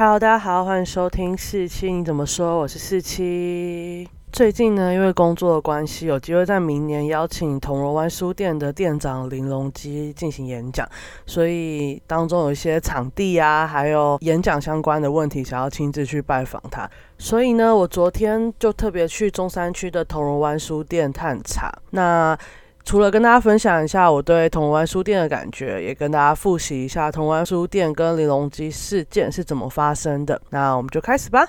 Hello， 大家好，欢迎收听47你怎么说？我是47。最近呢，因为工作的关系，有机会在明年邀请铜锣湾书店的店长林隆基进行演讲，所以当中有一些场地啊，还有演讲相关的问题，想要亲自去拜访他。所以呢，我昨天就特别去中山区的铜锣湾书店探查。那除了跟大家分享一下我对铜锣湾书店的感觉，也跟大家复习一下铜锣湾书店跟林隆基事件是怎么发生的。那我们就开始吧。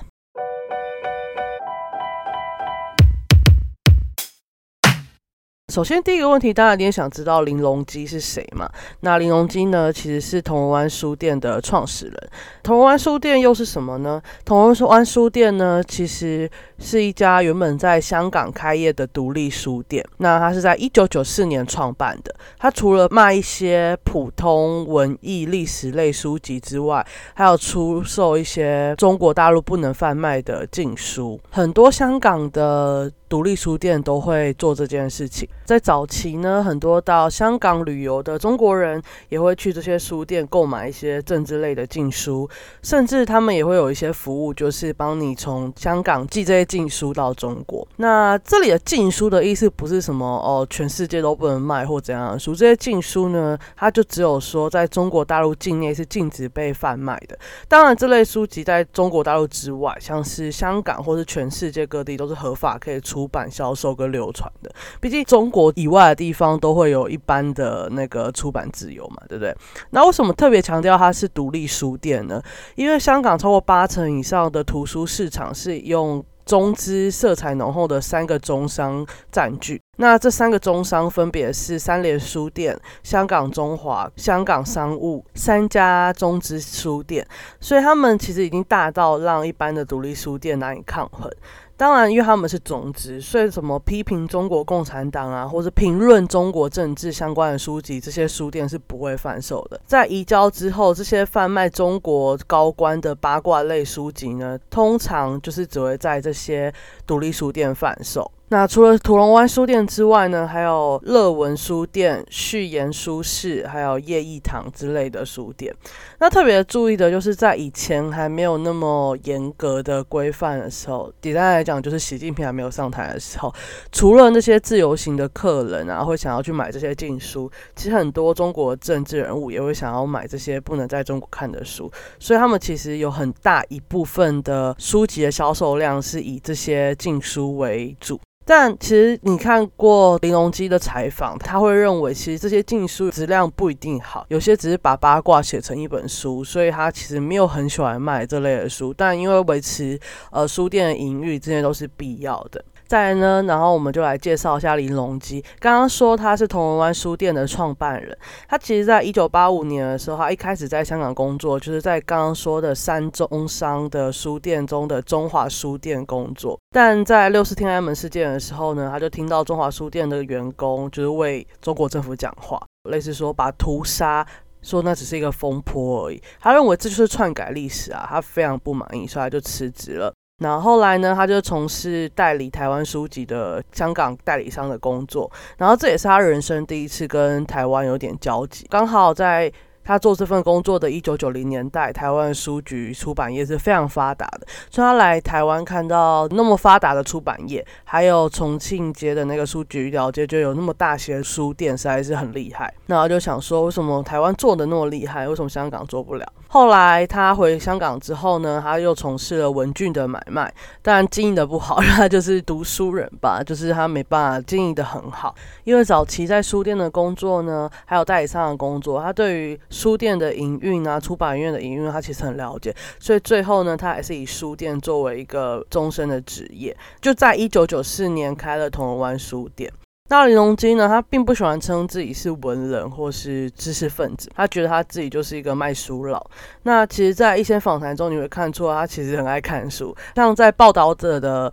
首先第一个问题，当然你也想知道林隆基是谁嘛。那林隆基呢，其实是铜锣湾书店的创始人。铜锣湾书店又是什么呢？铜锣湾书店呢，其实是一家原本在香港开业的独立书店。那它是在1994年创办的。它除了卖一些普通文艺历史类书籍之外，还有出售一些中国大陆不能贩卖的禁书。很多香港的独立书店都会做这件事情。在早期呢，很多到香港旅游的中国人也会去这些书店购买一些政治类的禁书，甚至他们也会有一些服务，就是帮你从香港寄这些禁书到中国。那这里的禁书的意思不是什么全世界都不能卖或怎样的书，这些禁书呢，它就只有说在中国大陆境内是禁止被贩卖的。当然，这类书籍在中国大陆之外，像是香港或是全世界各地都是合法可以出版、销售跟流传的，毕竟中国以外的地方都会有一般的那个出版自由嘛，对不对？那为什么特别强调它是独立书店呢？因为香港超过80%以上的图书市场是用中资色彩浓厚的3个中商占据。那这3个中商分别是三联书店、香港中华、香港商务3家中资书店，所以他们其实已经大到让一般的独立书店难以抗衡。当然，因为他们是中资，所以什么批评中国共产党啊，或者评论中国政治相关的书籍，这些书店是不会贩售的。在移交之后，这些贩卖中国高官的八卦类书籍呢，通常就是只会在这些独立书店贩售。那除了铜锣湾书店之外呢，还有乐文书店、序言书室，还有叶益堂之类的书店。那特别注意的就是，在以前还没有那么严格的规范的时候，简单来讲就是习近平还没有上台的时候，除了那些自由行的客人啊会想要去买这些禁书，其实很多中国政治人物也会想要买这些不能在中国看的书，所以他们其实有很大一部分的书籍的销售量是以这些禁书为主。但其实你看过林隆基的采访，他会认为其实这些禁书质量不一定好，有些只是把八卦写成一本书，所以他其实没有很喜欢卖这类的书，但因为维持书店的营运，这些都是必要的。再来呢，然后我们就来介绍一下林隆基。刚刚说他是铜锣湾书店的创办人，他其实在1985年的时候，他一开始在香港工作，就是在刚刚说的三中商的书店中的中华书店工作。但在64天安门事件的时候呢，他就听到中华书店的员工就是为中国政府讲话，类似说把屠杀说那只是一个风波而已，他认为这就是篡改历史啊，他非常不满意，所以他就辞职了。然后后来呢，他就从事代理台湾书籍的香港代理商的工作，然后这也是他人生第一次跟台湾有点交集。刚好在他做这份工作的1990年代，台湾书局出版业是非常发达的，所以他来台湾看到那么发达的出版业，还有重庆街的那个书局了解就有那么大些书店，实在是很厉害。那他就想说，为什么台湾做的那么厉害，为什么香港做不了？后来他回香港之后呢，他又从事了文具的买卖，当然经营的不好，他就是读书人吧，就是他没办法经营的很好。因为早期在书店的工作呢，还有代理商的工作，他对于书店的营运啊，出版业的营运，他其实很了解，所以最后呢，他还是以书店作为一个终身的职业，就在1994年开了铜锣湾书店。那林隆基呢，他并不喜欢称自己是文人或是知识分子，他觉得他自己就是一个卖书佬。那其实在一些访谈中你会看出他其实很爱看书，像在报道者的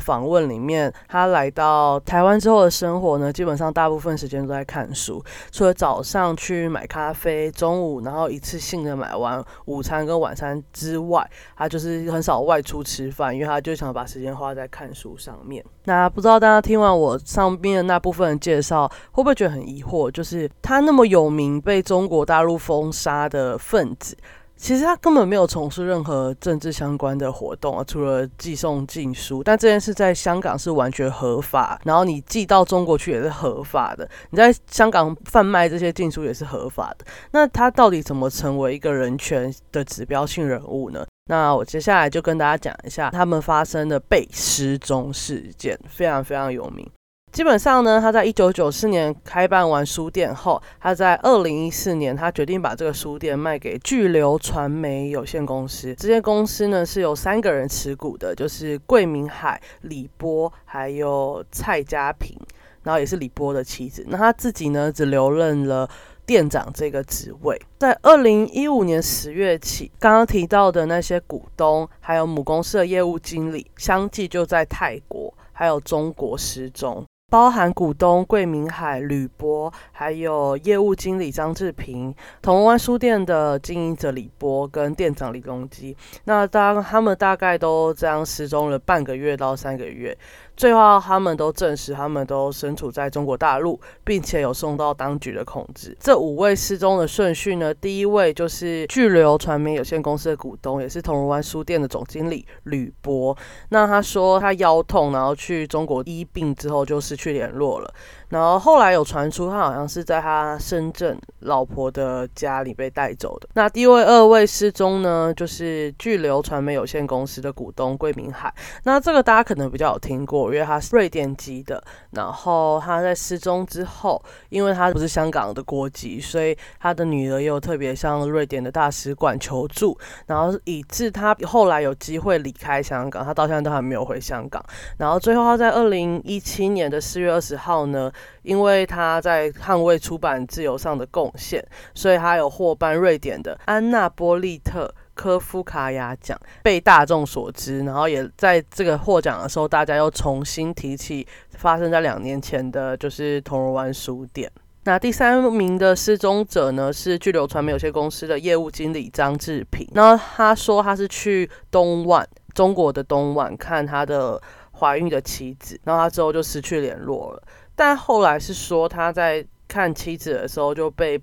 访问里面，他来到台湾之后的生活呢，基本上大部分时间都在看书，除了早上去买咖啡，中午然后一次性的买完午餐跟晚餐之外，他就是很少外出吃饭，因为他就想把时间花在看书上面。那不知道大家听完我上面那部分的介绍会不会觉得很疑惑，就是他那么有名被中国大陆封杀的分子，其实他根本没有从事任何政治相关的活动，除了寄送禁书，但这件事在香港是完全合法，然后你寄到中国去也是合法的，你在香港贩卖这些禁书也是合法的。那他到底怎么成为一个人权的指标性人物呢？那我接下来就跟大家讲一下他们发生的被失踪事件，非常非常有名。基本上呢，他在1994年开办完书店后，他在2014年他决定把这个书店卖给巨流传媒有限公司。这间公司呢是由3个人持股的，就是桂明海、李波还有蔡家平，然后也是李波的妻子。那他自己呢只留任了店长这个职位。在2015年10月起，刚刚提到的那些股东还有母公司的业务经理相继就在泰国还有中国失踪，包含股东桂明海、吕波，还有业务经理张志平、铜锣湾书店的经营者李波跟店长李隆基。那他们大概都这样失踪了半个月到3个月，最后他们都证实他们都身处在中国大陆，并且有送到当局的控制。这5位失踪的顺序呢，第一位就是巨流传媒有限公司的股东，也是铜锣湾书店的总经理吕波。那他说他腰痛，然后去中国医病之后就失去联络了，然后后来有传出他好像是在他深圳老婆的家里被带走的。那第2位失踪呢，就是巨流传媒有限公司的股东桂明海。那这个大家可能比较有听过，因为他是瑞典籍的，然后他在失踪之后，因为他不是香港的国籍，所以他的女儿也有特别向瑞典的大使馆求助，然后以致他后来有机会离开香港，他到现在都还没有回香港。然后最后他在2017年的4月20号呢，因为他在捍卫出版自由上的贡献，所以他有获颁瑞典的安娜波利特科夫卡亚奖，被大众所知。然后也在这个获奖的时候，大家又重新提起发生在2年前的就是铜锣湾书店。那第3名的失踪者呢，是巨流传媒有限公司的业务经理张志平。然后他说他是去东莞，中国的东莞看他的怀孕的妻子，然后他之后就失去联络了。但后来是说他在看妻子的时候就被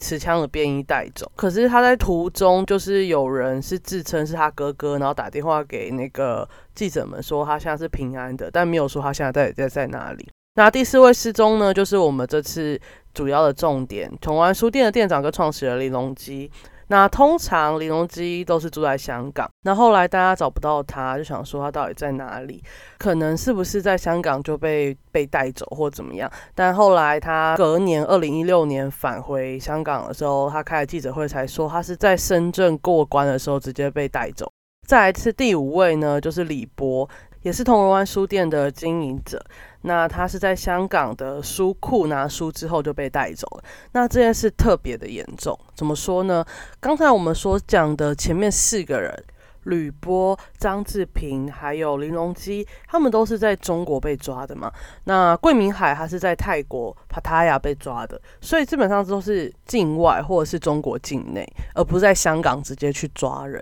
持枪的便衣带走，可是他在途中就是有人是自称是他哥哥，然后打电话给那个记者们说他现在是平安的，但没有说他现在到底在哪里。那第4位失踪呢，就是我们这次主要的重点，铜湾书店的店长跟创始人李隆基。那通常李隆基都是住在香港，那后来大家找不到他，就想说他到底在哪里，可能是不是在香港就被带走或怎么样。但后来他隔年2016年返回香港的时候，他开了记者会才说他是在深圳过关的时候直接被带走。再来是第5位呢，就是李波，也是铜锣湾书店的经营者。那他是在香港的书库拿书之后就被带走了。那这件事特别的严重，怎么说呢？刚才我们所讲的前面4个人，吕波、张志平还有林隆基，他们都是在中国被抓的嘛。那桂明海他是在泰国帕塔亚被抓的，所以基本上都是境外或者是中国境内，而不是在香港直接去抓人。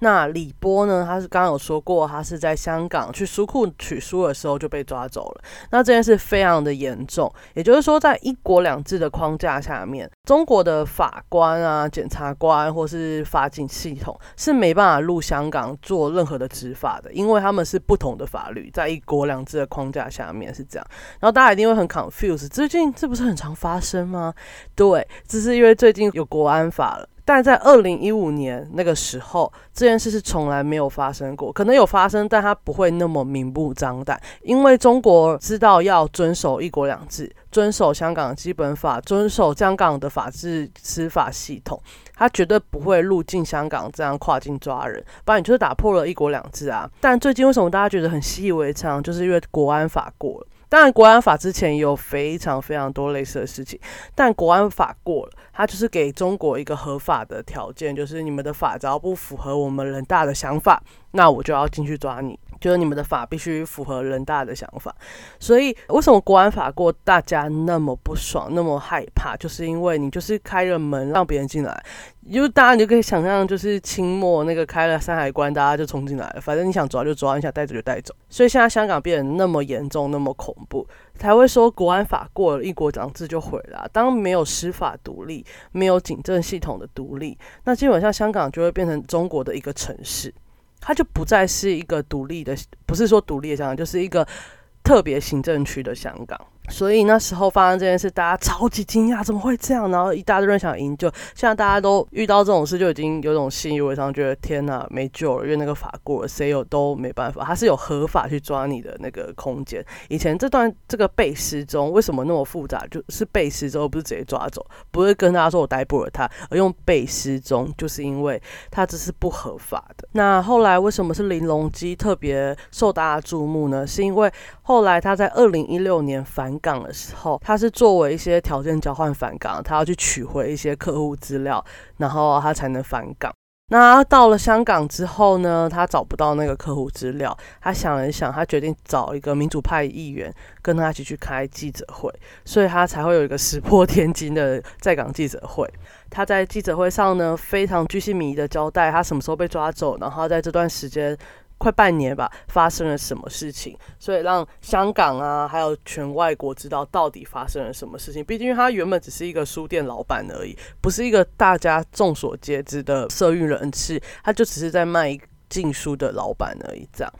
那李波呢，他是刚刚有说过，他是在香港去书库取书的时候就被抓走了。那这件事非常的严重，也就是说在一国两制的框架下面，中国的法官啊、检察官或是法警系统是没办法入香港做任何的执法的，因为他们是不同的法律，在一国两制的框架下面是这样。然后大家一定会很 confused， 最近这不是很常发生吗？对，这是因为最近有国安法了，但在2015年那个时候，这件事是从来没有发生过，可能有发生，但它不会那么明目张胆，因为中国知道要遵守一国两制，遵守香港基本法，遵守香港的法治司法系统，他绝对不会入境香港这样跨境抓人，不然你就是打破了一国两制啊。但最近为什么大家觉得很习以为常，就是因为国安法过了。当然国安法之前也有非常非常多类似的事情，但国安法过了，它就是给中国一个合法的条件，就是你们的法只要不符合我们人大的想法，那我就要进去抓你，就是你们的法必须符合人大的想法。所以为什么国安法过大家那么不爽那么害怕，就是因为你就是开了门让别人进来，就大家你就可以想象，就是清末那个开了山海关，大家就冲进来了，反正你想抓就抓，你想带走就带走。所以现在香港变得那么严重那么恐怖，才会说国安法过了一国两制就毁了啊。当没有司法独立，没有警政系统的独立，那基本上香港就会变成中国的一个城市，它就不再是一个独立的，不是说独立的香港，就是一个特别行政区的香港。所以那时候发生这件事，大家超级惊讶，怎么会这样？然后一大堆人想营救，现在大家都遇到这种事，就已经有种信以为常，觉得天哪，没救了，因为那个法过了，谁有都没办法。它是有合法去抓你的那个空间。以前这个被失踪为什么那么复杂？就是被失踪，不是直接抓走，不是跟大家说我逮捕了他，而用被失踪，就是因为他这是不合法的。那后来为什么是林隆基特别受大家注目呢？是因为后来他在2016年返港的时候，他是作为一些条件交换返港，他要去取回一些客户资料，然后他才能返港。那到了香港之后呢，他找不到那个客户资料，他想了一想，他决定找一个民主派议员跟他一起去开记者会，所以他才会有一个石破天惊的在港记者会。他在记者会上呢，非常钜细靡遗的交代他什么时候被抓走，然后在这段时间快半年吧，发生了什么事情，所以让香港啊，还有全外国知道到底发生了什么事情。毕竟他原本只是一个书店老板而已，不是一个大家众所皆知的社运人士，他就只是在卖禁书的老板而已，这样。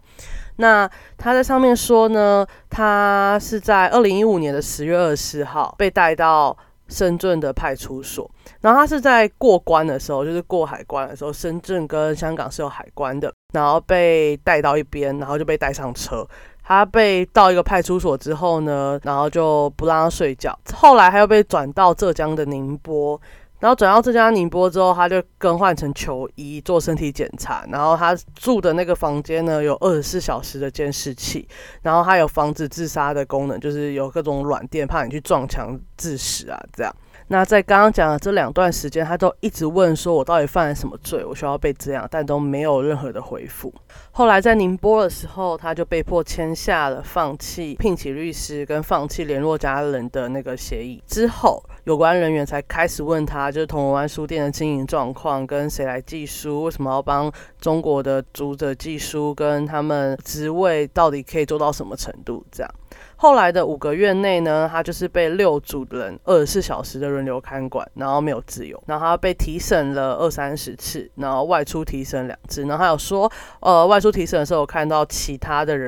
那他在上面说呢，他是在2015年的10月24号被带到深圳的派出所，然后他是在过关的时候，就是过海关的时候，深圳跟香港是有海关的，然后被带到一边，然后就被带上车。他被到一个派出所之后呢，然后就不让他睡觉，后来他又被转到浙江的宁波，然后转到浙江宁波之后，他就更换成球衣做身体检查，然后他住的那个房间呢有24小时的监视器，然后他有防止自杀的功能，就是有各种软垫怕你去撞墙致死啊，这样。那在刚刚讲的这两段时间，他都一直问说我到底犯了什么罪，我需要被这样，但都没有任何的回复。后来在宁波的时候，他就被迫签下了放弃聘请律师跟放弃联络家人的那个协议，之后有关人员才开始问他，就是铜锣湾书店的经营状况，跟谁来寄书，为什么要帮中国的读者寄书，跟他们职位到底可以做到什么程度，这样。后来的5个月内呢，他就是被6组人24小时的轮流看管，然后没有自由，然后他被提审了20-30次，然后外出提审2次，然后还有说外出提审的时候有看到其他的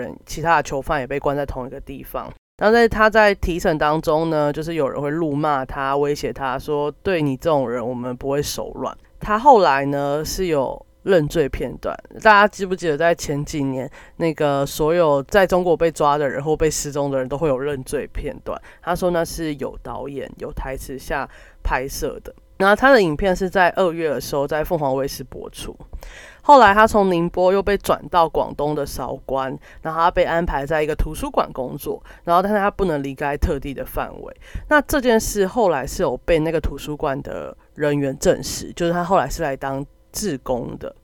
囚犯也被关在同一个地方。然后在他在提审当中呢，就是有人会辱骂他，威胁他说对你这种人我们不会手软。他后来呢是有认罪片段，大家记不记得在前几年那个所有在中国被抓的人或被失踪的人都会有认罪片段，他说那是有导演有台词下拍摄的。然后他的影片是在2月的时候在凤凰卫视播出。后来他从宁波又被转到广东的韶关，然后他被安排在一个图书馆工作，然后但是他不能离开特定的范围。那这件事后来是有被那个图书馆的人员证实，就是他后来是来当志工的。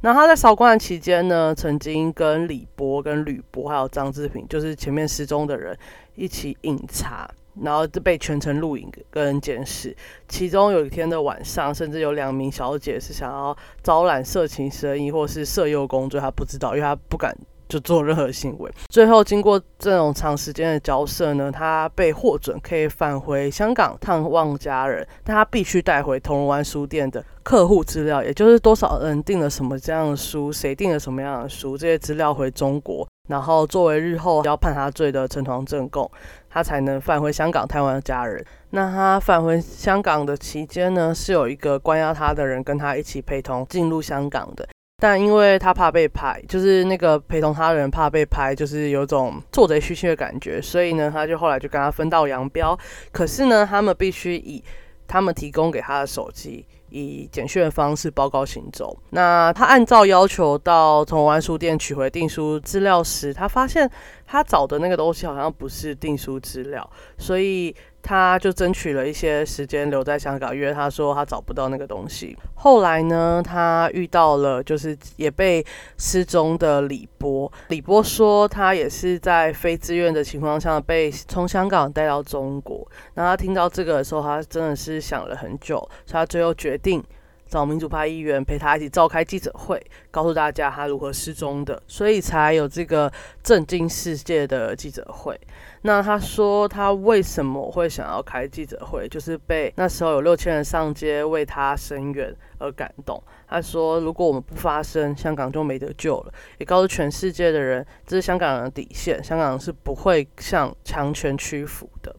然后他在韶关的期间呢，曾经跟李波跟吕波还有张志平，就是前面失踪的人一起饮茶，然后被全程录影跟监视。其中有一天的晚上，甚至有2名小姐是想要招揽色情生意或是色诱工作，他不知道，因为他不敢就做任何行为。最后经过这种长时间的交涉呢，他被获准可以返回香港探望家人，但他必须带回铜锣湾书店的客户资料，也就是多少人订了什么这样的书，谁订了什么样的书，这些资料回中国，然后作为日后要判他罪的呈堂证供，他才能返回香港探望家人。那他返回香港的期间呢，是有一个关押他的人跟他一起陪同进入香港的，但因为他怕被拍，就是那个陪同他的人怕被拍，就是有种做贼虚心的感觉，所以呢他就后来就跟他分道扬镳。可是呢他们必须以他们提供给他的手机以简讯的方式报告行踪。那他按照要求到铜锣湾书店取回订书资料时，他发现他找的那个东西好像不是订书资料，所以他就争取了一些时间留在香港，因为他说他找不到那个东西。后来呢，他遇到了就是也被失踪的李波。李波说他也是在非自愿的情况下被从香港带到中国。那他听到这个的时候，他真的是想了很久，所以他最后决定找民主派议员陪他一起召开记者会，告诉大家他如何失踪的，所以才有这个震惊世界的记者会。那他说他为什么会想要开记者会，就是被那时候有6000人上街为他声援而感动。他说如果我们不发声，香港就没得救了，也告诉全世界的人这是香港人的底线，香港人是不会向强权屈服的。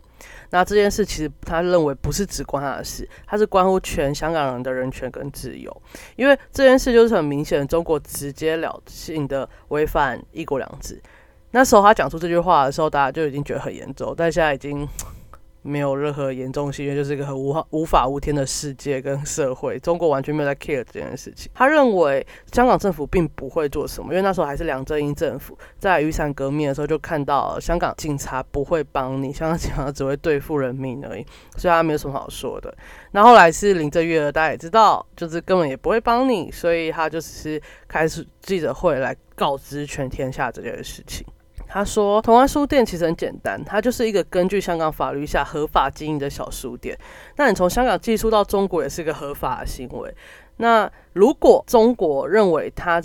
那这件事其实他认为不是只关他的事，他是关乎全香港人的人权跟自由，因为这件事就是很明显中国直截了性的违反一国两制。那时候他讲出这句话的时候，大家就已经觉得很严重，但现在已经没有任何严重性，因为就是一个很无法无天的世界跟社会，中国完全没有在 care 这件事情。他认为香港政府并不会做什么，因为那时候还是梁振英政府，在雨伞革命的时候就看到香港警察不会帮你，香港警察只会对付人民而已，所以他没有什么好说的。那后来是林郑月娥，大家也知道，就是根本也不会帮你，所以他就只是开始记者会来告知全天下这件事情。他说同安书店其实很简单，它就是一个根据香港法律下合法经营的小书店，那你从香港寄书到中国也是一个合法的行为。那如果中国认为他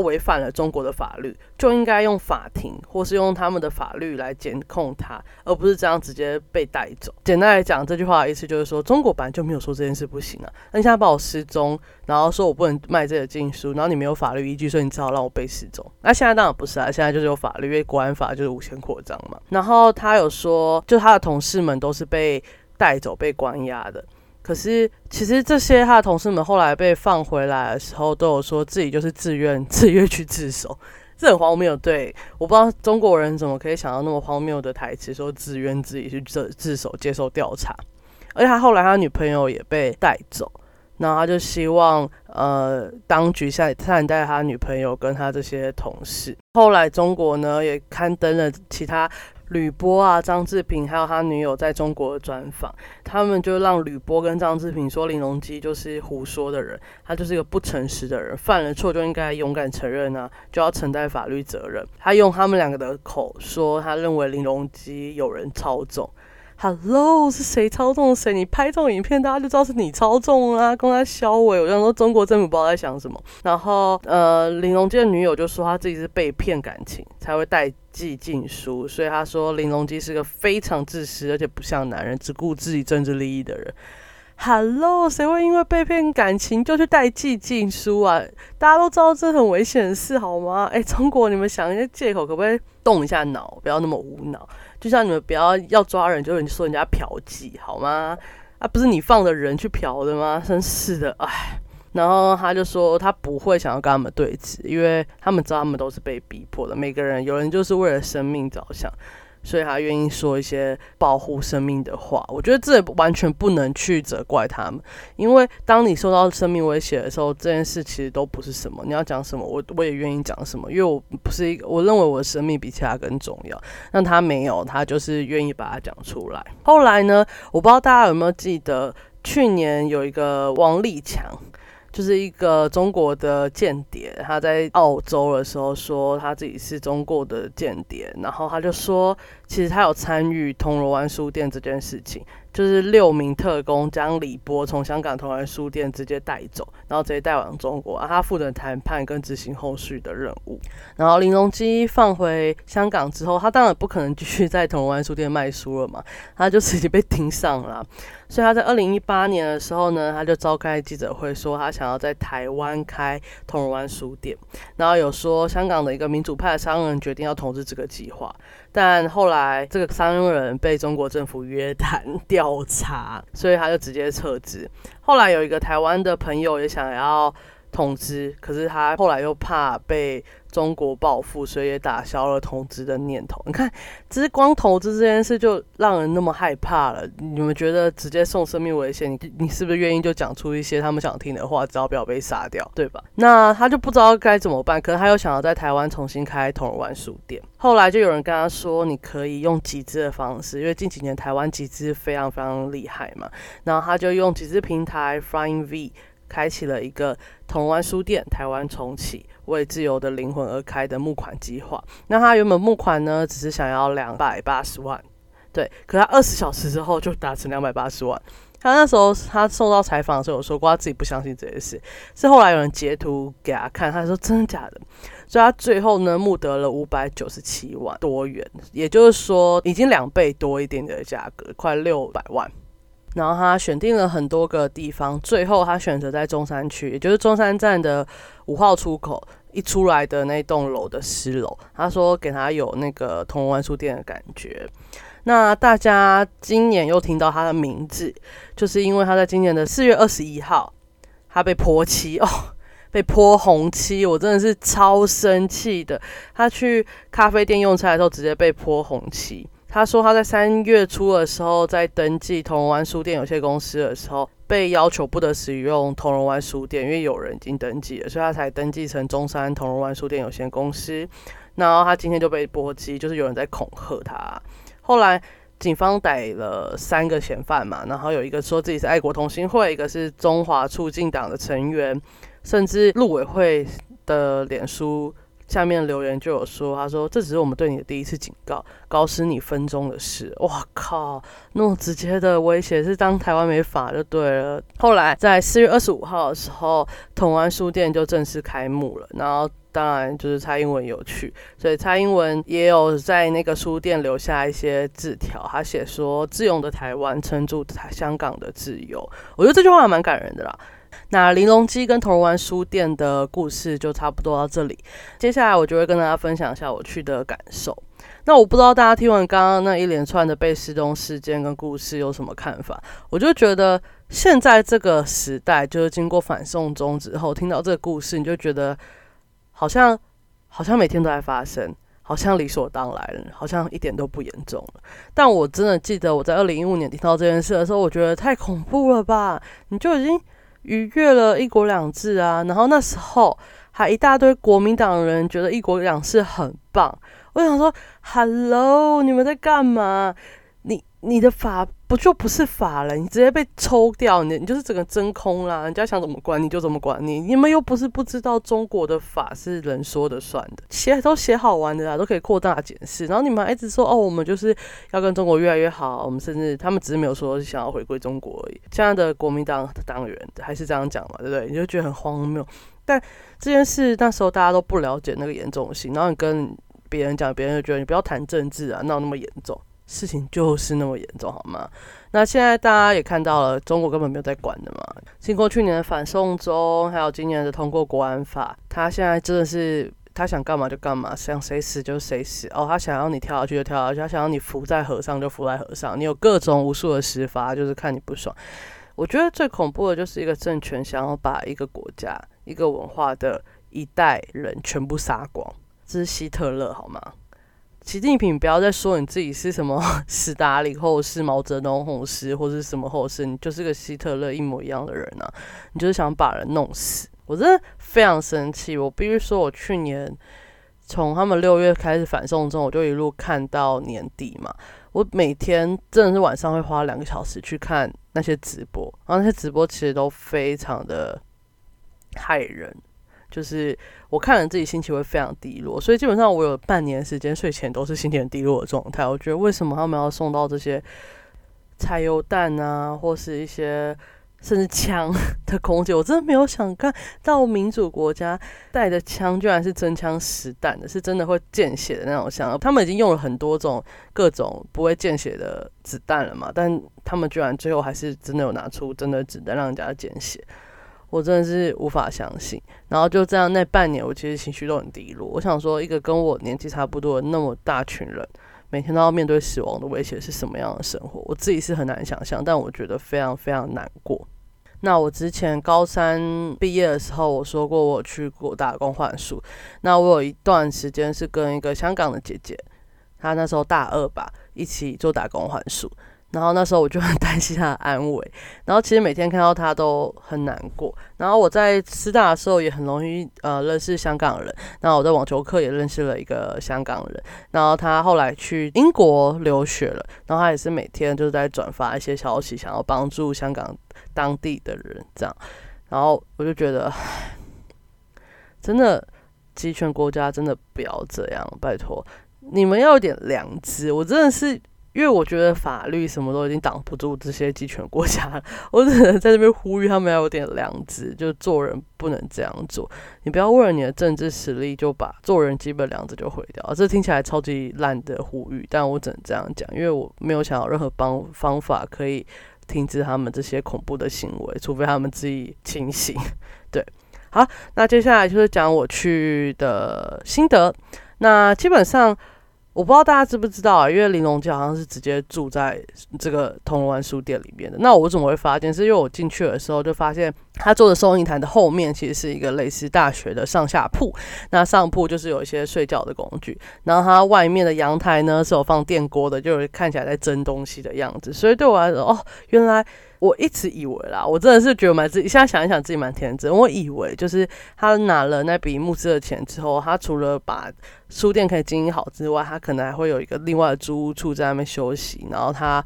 违反了中国的法律，就应该用法庭或是用他们的法律来检控他，而不是这样直接被带走。简单来讲，这句话的意思就是说，中国本来就没有说这件事不行啊，那你现在把我失踪，然后说我不能卖这个禁书，然后你没有法律依据，所以你只好让我被失踪。那现在当然不是啊，现在就是有法律，因为国安法就是无限扩张嘛。然后他有说，就他的同事们都是被带走、被关押的。可是其实这些他的同事们后来被放回来的时候，都有说自己就是自愿去自首，这很荒谬。对，我不知道中国人怎么可以想到那么荒谬的台词，说自愿自己去自首接受调查。而且他后来他女朋友也被带走，然后他就希望当局善待他女朋友跟他这些同事。后来中国呢也刊登了其他吕波啊、张志平还有他女友在中国的专访，他们就让吕波跟张志平说林隆基就是胡说的人，他就是一个不诚实的人，犯了错就应该勇敢承认啊，就要承担法律责任。他用他们两个的口说他认为林隆基有人操纵。 Hello， 是谁操纵谁？你拍这种影片大家就知道是你操纵啦，跟他消委。我想说中国政府不知道在想什么。然后林隆基的女友就说他自己是被骗感情才会带寄禁书，所以他说林隆基是个非常自私而且不像男人只顾自己政治利益的人。 Hello， 谁会因为被骗感情就去带寄禁书啊？大家都知道这很危险的事好吗？中国，你们想一些借口可不可以动一下脑，不要那么无脑，就像你们不要抓人就说人家嫖妓好吗？不是你放的人去嫖的吗？真是的，哎。然后他就说他不会想要跟他们对峙，因为他们知道他们都是被逼迫的，每个人有人就是为了生命着想，所以他愿意说一些保护生命的话。我觉得这完全不能去责怪他们，因为当你受到生命威胁的时候，这件事其实都不是什么，你要讲什么我也愿意讲什么，因为我不是一个，我认为我的生命比其他更重要。那他没有，他就是愿意把它讲出来。后来呢，我不知道大家有没有记得，去年有一个王立强，就是一个中国的间谍，他在澳洲的时候说他自己是中国的间谍，然后他就说其实他有参与铜锣湾书店这件事情，就是6名特工将李波从香港铜锣湾书店直接带走，然后直接带往中国，他负责谈判跟执行后续的任务。然后林隆基放回香港之后，他当然不可能继续在铜锣湾书店卖书了嘛，他就直接被盯上了。所以他在2018年的时候呢，他就召开记者会说他想要在台湾开铜锣湾书店，然后有说香港的一个民主派的商人决定要投资这个计划，但后来这个商人被中国政府约谈调查，所以他就直接撤资。后来有一个台湾的朋友也想要统治，可是他后来又怕被中国报复，所以也打消了统治的念头。你看，只是光统治这件事就让人那么害怕了。你们觉得直接送生命危险，你是不是愿意就讲出一些他们想听的话，只要不要被杀掉，对吧？那他就不知道该怎么办，可是他又想要在台湾重新开铜锣湾书店。后来就有人跟他说，你可以用集资的方式，因为近几年台湾集资非常非常厉害嘛。然后他就用集资平台 Flying V。开启了一个铜锣湾书店台湾重启为自由的灵魂而开的募款计划。那他原本募款呢只是想要280万，对，可他20小时之后就达成280万。他那时候他受到采访的时候有说过他自己不相信这件事，是后来有人截图给他看，他说真的假的，所以他最后呢募得了597万多元，也就是说已经2倍多一点的价格，快600万。然后他选定了很多个地方，最后他选择在中山区，也就是中山站的5号出口一出来的那栋楼的10楼。他说给他有那个铜锣湾书店的感觉。那大家今年又听到他的名字，就是因为他在今年的4月21号他被泼漆哦，被泼红漆，我真的是超生气的。他去咖啡店用餐的时候直接被泼红漆。他说他在3月初的时候，在登记铜锣湾书店有限公司的时候，被要求不得使用铜锣湾书店，因为有人已经登记了，所以他才登记成中山铜锣湾书店有限公司。然后他今天就被波及，就是有人在恐吓他。后来警方逮了3个嫌犯嘛，然后有一个说自己是爱国同心会，一个是中华促进党的成员，甚至陆委会的脸书下面留言就有说，他说这只是我们对你的第一次警告，搞死你分钟的事。哇靠，那么直接的威胁是当台湾没法就对了。后来在4月25号的时候，铜锣湾书店就正式开幕了，然后当然就是蔡英文有去，所以蔡英文也有在那个书店留下一些字条，他写说自由的台湾撑住香港的自由。我觉得这句话还蛮感人的啦。那林隆基跟铜锣湾书店的故事就差不多到这里，接下来我就会跟大家分享一下我去的感受。那我不知道大家听完刚刚那一连串的被失踪事件跟故事有什么看法，我就觉得现在这个时代，就是经过反送中之后，听到这个故事你就觉得好像每天都在发生，好像理所当然，好像一点都不严重了。但我真的记得我在2015年听到这件事的时候，我觉得太恐怖了吧，你就已经逾越了一国两制啊，然后那时候还一大堆国民党人觉得一国两制很棒。我想说 ，Hello， 你们在干嘛？你的法不就不是法了？你直接被抽掉，你就是整个真空啦。人家想怎么管你就怎么管你，你们又不是不知道中国的法是人说的算的，都写好玩的啦，都可以扩大解释。然后你们还一直说哦，我们就是要跟中国越来越好，我们甚至他们只是没有说想要回归中国而已。现在的国民党党员还是这样讲嘛，对不对？你就觉得很荒谬。但这件事那时候大家都不了解那个严重性，然后你跟别人讲，别人就觉得你不要谈政治啊，哪有那么严重。事情就是那么严重好吗？那现在大家也看到了，中国根本没有在管的嘛。经过去年的反送中，还有今年的通过国安法，他现在真的是他想干嘛就干嘛，想谁死就谁死哦，他想要你跳下去就跳下去，他想要你浮在河上就浮在河上，你有各种无数的施法，就是看你不爽。我觉得最恐怖的就是一个政权想要把一个国家、一个文化的一代人全部杀光，这是希特勒好吗？习近平，不要再说你自己是什么斯大林后世、毛泽东后世或是什么后世，你就是个希特勒一模一样的人啊！你就是想把人弄死，我真的非常生气。我必须说，我去年从他们6月开始反送中，我就一路看到年底嘛。我每天真的是晚上会花2个小时去看那些直播，然后那些直播其实都非常的害人。就是我看了自己心情会非常低落，所以基本上我有半年时间睡前都是心情低落的状态。我觉得为什么他们要送到这些柴油弹啊，或是一些甚至枪的空姐，我真的没有想看到民主国家带的枪居然是真枪实弹的，是真的会见血的那种枪。他们已经用了很多种各种不会见血的子弹了嘛，但他们居然最后还是真的有拿出真的子弹让人家见血。我真的是无法相信，然后就这样那半年，我其实情绪都很低落。我想说，一个跟我年纪差不多的那么大群人，每天都要面对死亡的威胁，是什么样的生活？我自己是很难想象，但我觉得非常非常难过。那我之前高三毕业的时候，我说过我去过打工换宿。那我有一段时间是跟一个香港的姐姐，她那时候大二吧，一起做打工换宿。然后那时候我就很担心她的安危，然后其实每天看到她都很难过。然后我在师大的时候也很容易认识香港人，然后我在网球课也认识了一个香港人，然后她后来去英国留学了，然后她也是每天就在转发一些消息，想要帮助香港当地的人这样。然后我就觉得真的集权国家真的不要这样，拜托你们要有点良知。我真的是因为我觉得法律什么都已经挡不住这些集权国家了，我只能在这边呼吁他们要有点良知，就做人不能这样做。你不要为了你的政治实力就把做人基本良知就毁掉，这听起来超级烂的呼吁，但我只能这样讲，因为我没有想到任何方法可以停止他们这些恐怖的行为，除非他们自己清醒。对，好，那接下来就是讲我去的心得。那基本上我不知道大家知不知道因为林隆基好像是直接住在这个铜锣湾书店里面的。那我怎么会发现？是因为我进去的时候就发现他做的收银台的后面其实是一个类似大学的上下铺。那上铺就是有一些睡觉的工具，然后他外面的阳台呢是有放电锅的，就看起来在蒸东西的样子。所以对我来说，原来我一直以为啦，我真的是觉得现在想一想自己蛮天真。我以为就是他拿了那笔募资的钱之后，他除了把书店可以经营好之外，他可能还会有一个另外的租屋处在那边休息，然后他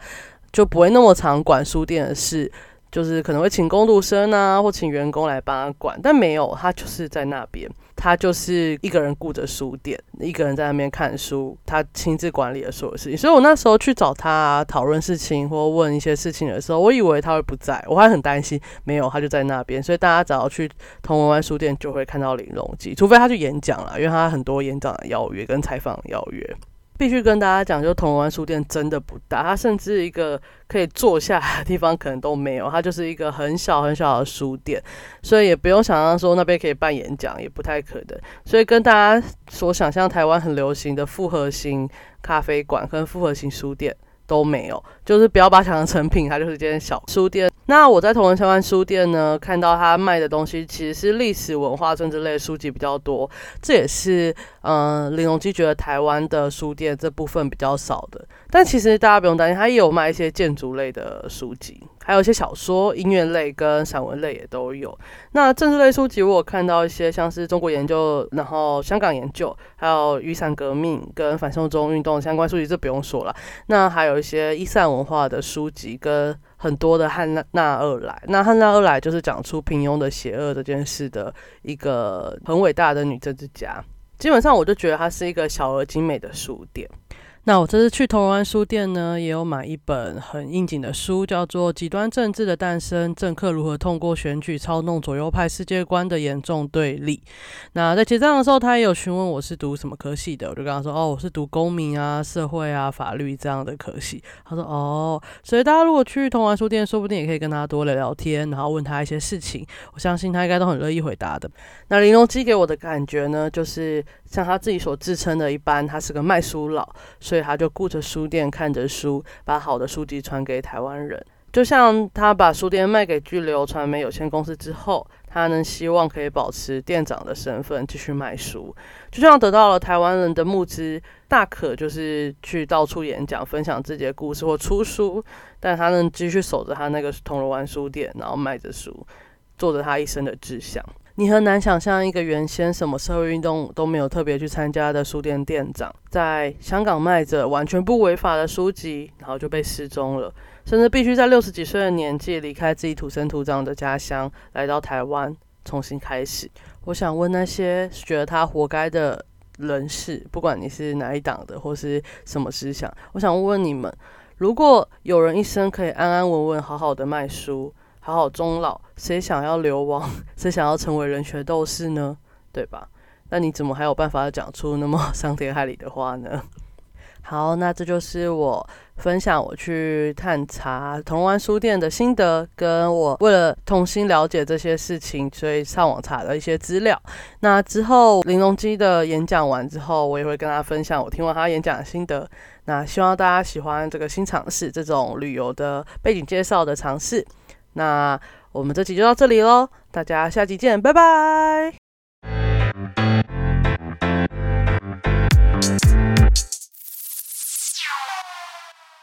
就不会那么常管书店的事，就是可能会请工读生啊或请员工来帮他管。但没有，他就是在那边，他就是一个人顾着书店，一个人在那边看书，他亲自管理了所有事情。所以我那时候去找他讨论事情或问一些事情的时候，我以为他会不在，我还很担心。没有，他就在那边。所以大家只要去铜锣湾书店就会看到林隆基，除非他去演讲啦，因为他很多演讲的邀约跟采访的邀约。必须跟大家讲，就铜锣湾书店真的不大，它甚至一个可以坐下的地方可能都没有，它就是一个很小很小的书店，所以也不用想象说那边可以办演讲，也不太可能。所以跟大家所想象台湾很流行的复合型咖啡馆跟复合型书店都没有，就是不要把它想象成品，它就是一间小书店。那我在铜锣湾书店呢，看到他卖的东西其实是历史文化政治类的书籍比较多，这也是林隆基觉得台湾的书店这部分比较少的。但其实大家不用担心，他也有卖一些建筑类的书籍，还有一些小说、音乐类跟散文类也都有。那政治类书籍我有看到一些，像是中国研究，然后香港研究，还有雨伞革命跟反送中运动相关书籍，这不用说了。那还有一些伊斯兰文化的书籍跟很多的汉娜二来。那汉娜二来就是讲出平庸的邪恶这件事的一个很伟大的女政治家。基本上我就觉得它是一个小而精美的书店。那我这次去铜锣湾书店呢，也有买一本很应景的书，叫做《极端政治的诞生：政客如何通过选举操弄左右派世界观的严重对立》。那在结账的时候，他也有询问我是读什么科系的，我就跟他说我是读公民啊、社会啊、法律这样的科系。他说所以大家如果去铜锣湾书店，说不定也可以跟他多聊聊天，然后问他一些事情，我相信他应该都很乐意回答的。那林隆基给我的感觉呢，就是像他自己所自称的一般，他是个卖书佬，所以他就顾着书店，看着书，把好的书籍传给台湾人。就像他把书店卖给巨流传媒有限公司之后，他能希望可以保持店长的身份继续卖书，就像得到了台湾人的募资，大可就是去到处演讲，分享自己的故事或出书，但他能继续守着他那个铜锣湾书店，然后卖着书，做着他一生的志向。你很难想象一个原先什么社会运动都没有特别去参加的书店店长，在香港卖着完全不违法的书籍，然后就被失踪了，甚至必须在60几岁的年纪离开自己土生土长的家乡，来到台湾重新开始。我想问那些觉得他活该的人士，不管你是哪一党的或是什么思想，我想问你们，如果有人一生可以安安稳稳好好的卖书，好好终老，谁想要流亡，谁想要成为人权斗士呢？对吧？那你怎么还有办法讲出那么伤天害理的话呢？好，那这就是我分享我去探查铜锣湾书店的心得，跟我为了重新了解这些事情，所以上网查了一些资料。那之后林隆基的演讲完之后，我也会跟他分享我听完他演讲的心得。那希望大家喜欢这个新尝试，这种旅游的背景介绍的尝试。那我们这集就到这里咯，大家下集见，拜拜。